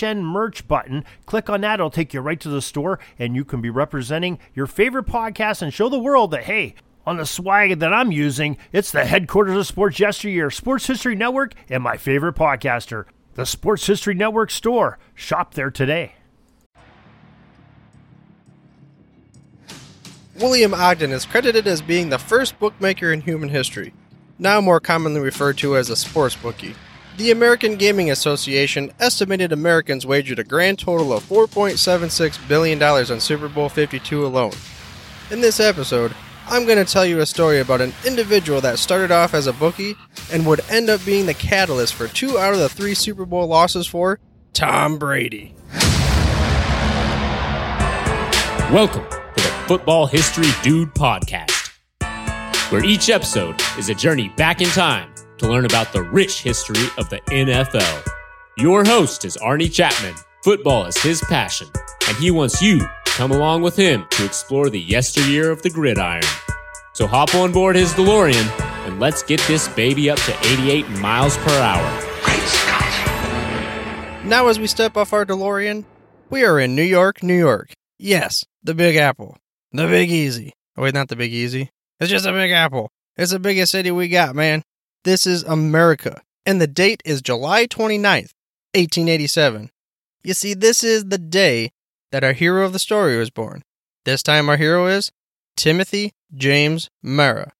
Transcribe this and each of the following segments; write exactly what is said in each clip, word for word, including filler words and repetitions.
N merch button. Click on that. It'll take you right to the store, and you can be representing your favorite podcast and show the world that, hey, on the swag that I'm using, it's the headquarters of sports yesteryear, Sports History Network, and my favorite podcaster, the Sports History Network store. Shop there today. William Ogden is credited as being the first bookmaker in human history, now more commonly referred to as a sports bookie. The American Gaming Association estimated Americans wagered a grand total of four point seven six billion dollars on Super Bowl fifty-two alone. In this episode, I'm going to tell you a story about an individual that started off as a bookie and would end up being the catalyst for two out of the three Super Bowl losses for Tom Brady. Welcome to the Football History Dude Podcast, where each episode is a journey back in time to learn about the rich history of the N F L. Your host is Arnie Chapman. Football is his passion, and he wants you to come along with him to explore the yesteryear of the gridiron. So hop on board his DeLorean, and let's get this baby up to eighty-eight miles per hour. Great Scott. Now as we step off our DeLorean, we are in New York, New York. Yes, the Big Apple. The Big Easy. Oh, wait, not the Big Easy. It's just a Big Apple. It's the biggest city we got, man. This is America, and the date is July twenty-ninth, eighteen eighty-seven. You see, this is the day that our hero of the story was born. This time our hero is Timothy James Mara.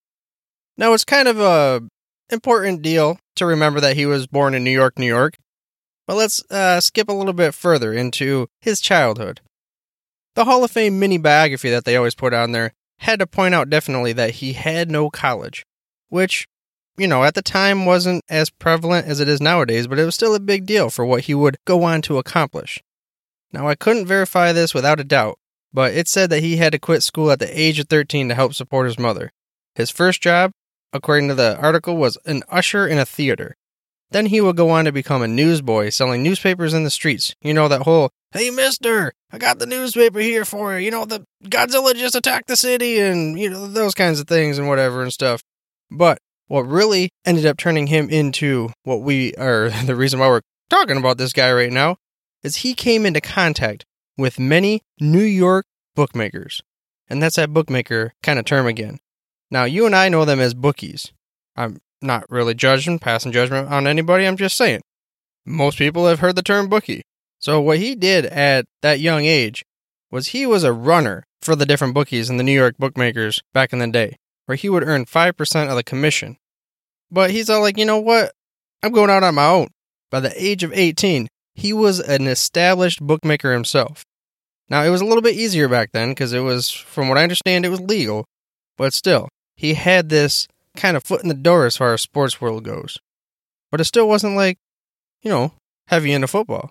Now, it's kind of a important deal to remember that he was born in New York, New York, but let's uh, skip a little bit further into his childhood. The Hall of Fame mini-biography that they always put on there had to point out definitely that he had no college, which, you know, at the time wasn't as prevalent as it is nowadays, but it was still a big deal for what he would go on to accomplish. Now, I couldn't verify this without a doubt, but it said that he had to quit school at the age of thirteen to help support his mother. His first job, according to the article, was an usher in a theater. Then he would go on to become a newsboy, selling newspapers in the streets. You know, that whole, hey, mister, I got the newspaper here for you. You know, the Godzilla just attacked the city, and, you know, those kinds of things and whatever and stuff. But what really ended up turning him into what we are, the reason why we're talking about this guy right now, is he came into contact with many New York bookmakers. And that's that bookmaker kind of term again. Now, you and I know them as bookies. I'm not really judging, passing judgment on anybody. I'm just saying, most people have heard the term bookie. So what he did at that young age was he was a runner for the different bookies and the New York bookmakers back in the day, where he would earn five percent of the commission. But he's all like, you know what? I'm going out on my own. By the age of eighteen, he was an established bookmaker himself. Now, it was a little bit easier back then because it was, from what I understand, it was legal. But still, he had this kind of foot in the door as far as sports world goes. But it still wasn't like, you know, heavy into football.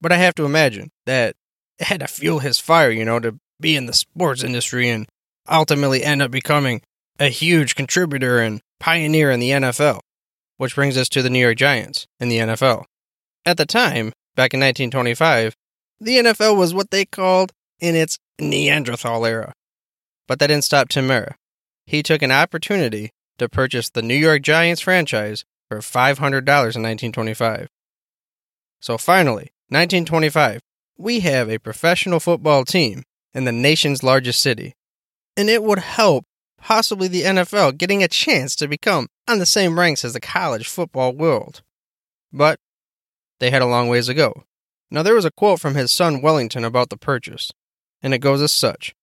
But I have to imagine that it had to fuel his fire, you know, to be in the sports industry and ultimately end up becoming a huge contributor and pioneer in the N F L, which brings us to the New York Giants in the N F L. At the time, back in nineteen twenty-five, the N F L was what they called in its Neanderthal era. But that didn't stop Tim Mara. He took an opportunity to purchase the New York Giants franchise for five hundred dollars in nineteen twenty-five. So finally, nineteen twenty-five, we have a professional football team in the nation's largest city, and it would help possibly the N F L getting a chance to become on the same ranks as the college football world. But they had a long ways to go. Now, there was a quote from his son Wellington about the purchase, and it goes as such.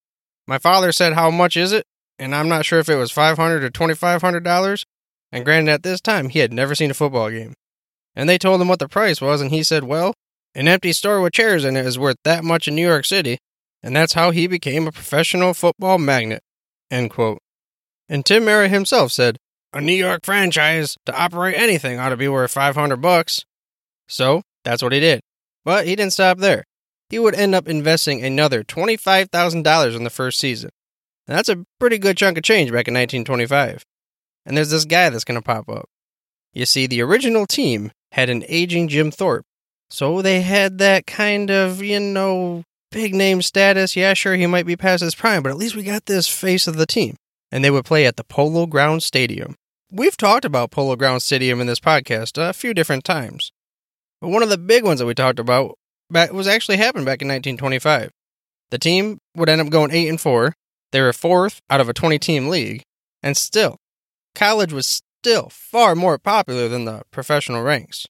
My father said, how much is it? And I'm not sure if it was five hundred dollars or twenty-five hundred dollars. And granted, at this time, he had never seen a football game. And they told him what the price was, and he said, well, an empty store with chairs in it is worth that much in New York City. And that's how he became a professional football magnate, end quote. And Tim Mara himself said, a New York franchise to operate anything ought to be worth five hundred bucks. So that's what he did. But he didn't stop there. He would end up investing another twenty-five thousand dollars in the first season. And that's a pretty good chunk of change back in nineteen twenty-five. And there's this guy that's going to pop up. You see, the original team had an aging Jim Thorpe. So they had that kind of, you know, big name status. Yeah, sure, he might be past his prime, but at least we got this face of the team. And they would play at the Polo Ground Stadium. We've talked about Polo Ground Stadium in this podcast a few different times. But one of the big ones that we talked about was actually happened back in nineteen twenty-five. The team would end up going eight and four. They were fourth out of a twenty-team league. And still, college was still far more popular than the professional ranks.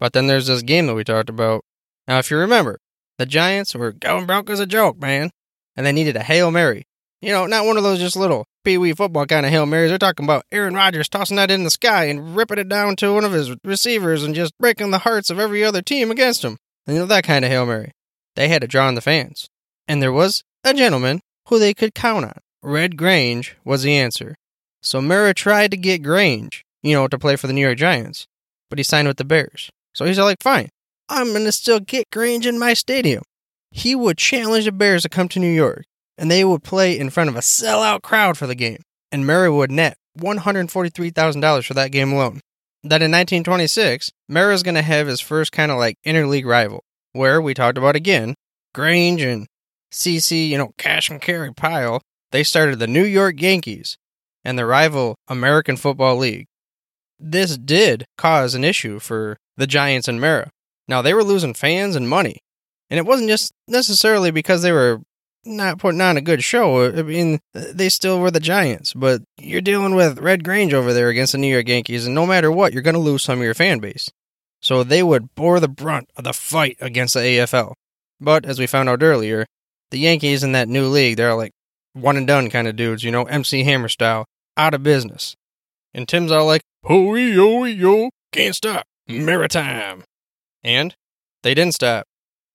But then there's this game that we talked about. Now, if you remember, the Giants were going broke as a joke, man. And they needed a Hail Mary. You know, not one of those just little pee-wee football kind of Hail Marys. They're talking about Aaron Rodgers tossing that in the sky and ripping it down to one of his receivers and just breaking the hearts of every other team against him. And you know, that kind of Hail Mary. They had to draw on the fans. And there was a gentleman who they could count on. Red Grange was the answer. So Mara tried to get Grange, you know, to play for the New York Giants. But he signed with the Bears. So he's like, fine, I'm going to still get Grange in my stadium. He would challenge the Bears to come to New York. And they would play in front of a sellout crowd for the game. And Mara would net one hundred forty-three thousand dollars for that game alone. Then in nineteen twenty-six, Mara's going to have his first kind of like interleague rival, where we talked about again, Grange and C C, you know, cash and carry pile. They started the New York Yankees and the rival American Football League. This did cause an issue for the Giants and Mara. Now, they were losing fans and money. And it wasn't just necessarily because they were not putting on a good show. I mean, they still were the Giants, but you're dealing with Red Grange over there against the New York Yankees, and no matter what, you're going to lose some of your fan base. So they would bore the brunt of the fight against the A F L. But as we found out earlier, the Yankees in that new league, they're like one and done kind of dudes, you know, M C Hammer style, out of business. And Tim's all like, "Hoey, yo, yo, can't stop, maritime." And they didn't stop.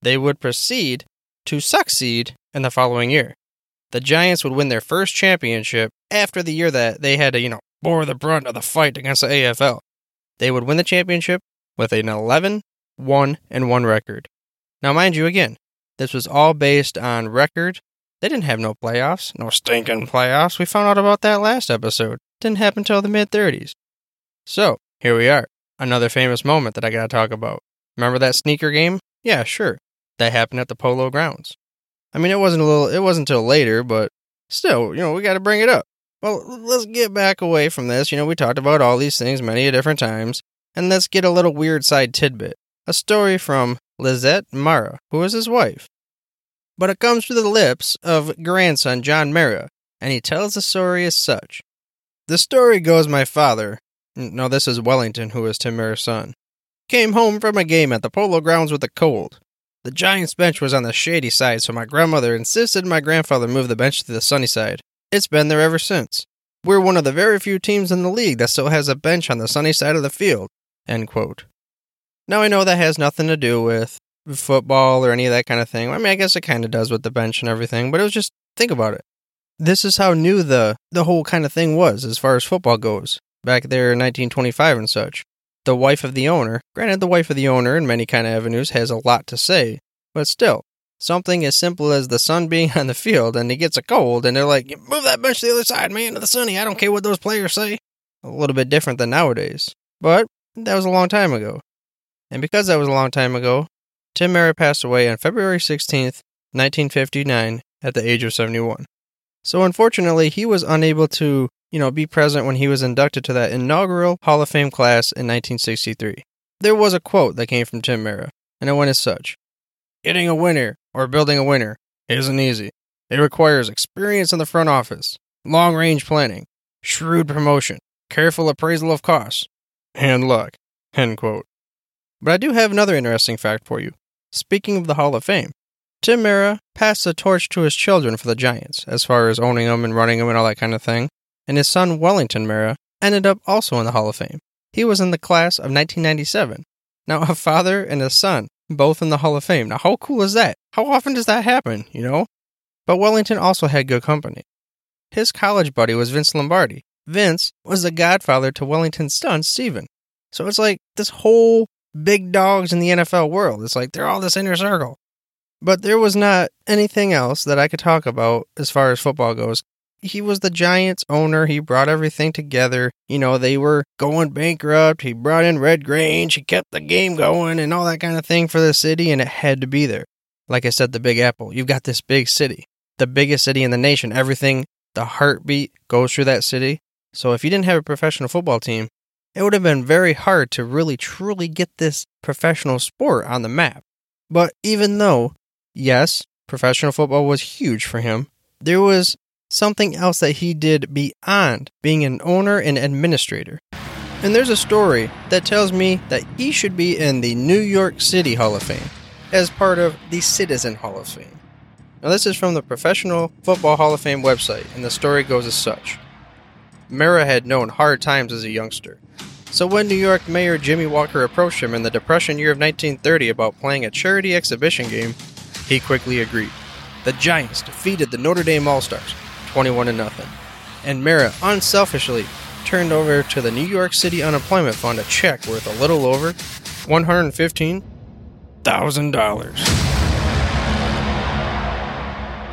They would proceed to succeed. And the following year, the Giants would win their first championship after the year that they had to, you know, bore the brunt of the fight against the A F L. They would win the championship with an eleven one and one record. Now, mind you, again, this was all based on record. They didn't have no playoffs, no stinking playoffs. We found out about that last episode. Didn't happen until the mid-thirties. So, here we are. Another famous moment that I gotta talk about. Remember that sneaker game? Yeah, sure. That happened at the Polo Grounds. I mean, it wasn't a little, it wasn't till later, but still, you know, we got to bring it up. Well, let's get back away from this. You know, we talked about all these things many different times, and let's get a little weird side tidbit. A story from Lisette Mara, who was his wife. But it comes through the lips of grandson John Mara, and he tells the story as such. The story goes, my father, no, this is Wellington, who is Tim Mara's son, came home from a game at the Polo Grounds with a cold. The Giants bench was on the shady side, so my grandmother insisted my grandfather move the bench to the sunny side. It's been there ever since. We're one of the very few teams in the league that still has a bench on the sunny side of the field. End quote. Now, I know that has nothing to do with football or any of that kind of thing. I mean, I guess it kind of does with the bench and everything, but it was just, think about it. This is how new the, the whole kind of thing was as far as football goes, back there in nineteen twenty-five and such. The wife of the owner, granted the wife of the owner in many kind of avenues has a lot to say, but still, something as simple as the sun being on the field and he gets a cold and they're like, move that bench to the other side, man, to the sunny, I don't care what those players say. A little bit different than nowadays, but that was a long time ago. And because that was a long time ago, Tim Mara passed away on February sixteenth, nineteen fifty-nine at the age of seventy-one. So unfortunately, he was unable to you know, be present when he was inducted to that inaugural Hall of Fame class in nineteen sixty-three. There was a quote that came from Tim Mara, and it went as such. Getting a winner, or building a winner, isn't easy. It requires experience in the front office, long-range planning, shrewd promotion, careful appraisal of costs, and luck. End quote. But I do have another interesting fact for you. Speaking of the Hall of Fame, Tim Mara passed the torch to his children for the Giants, as far as owning them and running them and all that kind of thing. And his son Wellington Mara ended up also in the Hall of Fame. He was in the class of nineteen ninety-seven. Now, a father and a son, both in the Hall of Fame. Now, how cool is that? How often does that happen, you know? But Wellington also had good company. His college buddy was Vince Lombardi. Vince was the godfather to Wellington's son, Steven. So it's like this whole big dogs in the N F L world. It's like they're all this inner circle. But there was not anything else that I could talk about as far as football goes. He was the Giants owner. He brought everything together. You know, they were going bankrupt. He brought in Red Grange. He kept the game going and all that kind of thing for the city, and it had to be there. Like I said, the Big Apple. You've got this big city, the biggest city in the nation. Everything, the heartbeat goes through that city. So if you didn't have a professional football team, it would have been very hard to really truly get this professional sport on the map. But even though, yes, professional football was huge for him, there was something else that he did beyond being an owner and administrator. And there's a story that tells me that he should be in the New York City Hall of Fame as part of the Citizen Hall of Fame. Now this is from the Professional Football Hall of Fame website, and the story goes as such. Mara had known hard times as a youngster. So when New York Mayor Jimmy Walker approached him in the Depression year of nineteen thirty about playing a charity exhibition game, he quickly agreed. The Giants defeated the Notre Dame All-Stars twenty-one to nothing, and Mara unselfishly turned over to the New York City Unemployment Fund a check worth a little over one hundred fifteen thousand dollars.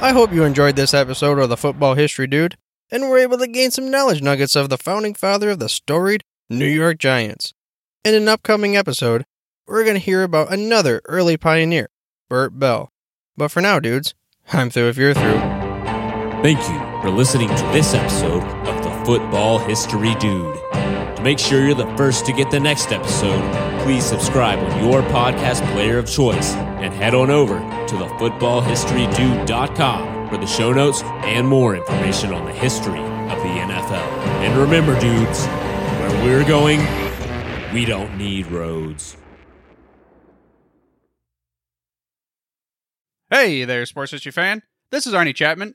I hope you enjoyed this episode of the Football History Dude, and were able to gain some knowledge nuggets of the founding father of the storied New York Giants. In an upcoming episode, we're going to hear about another early pioneer, Burt Bell. But for now, dudes, I'm through if you're through. Thank you for listening to this episode of the Football History Dude. To make sure you're the first to get the next episode, please subscribe on your podcast player of choice and head on over to the football history dude dot com for the show notes and more information on the history of the N F L. And remember, dudes, where we're going, we don't need roads. Hey there, sports history fan. This is Arnie Chapman,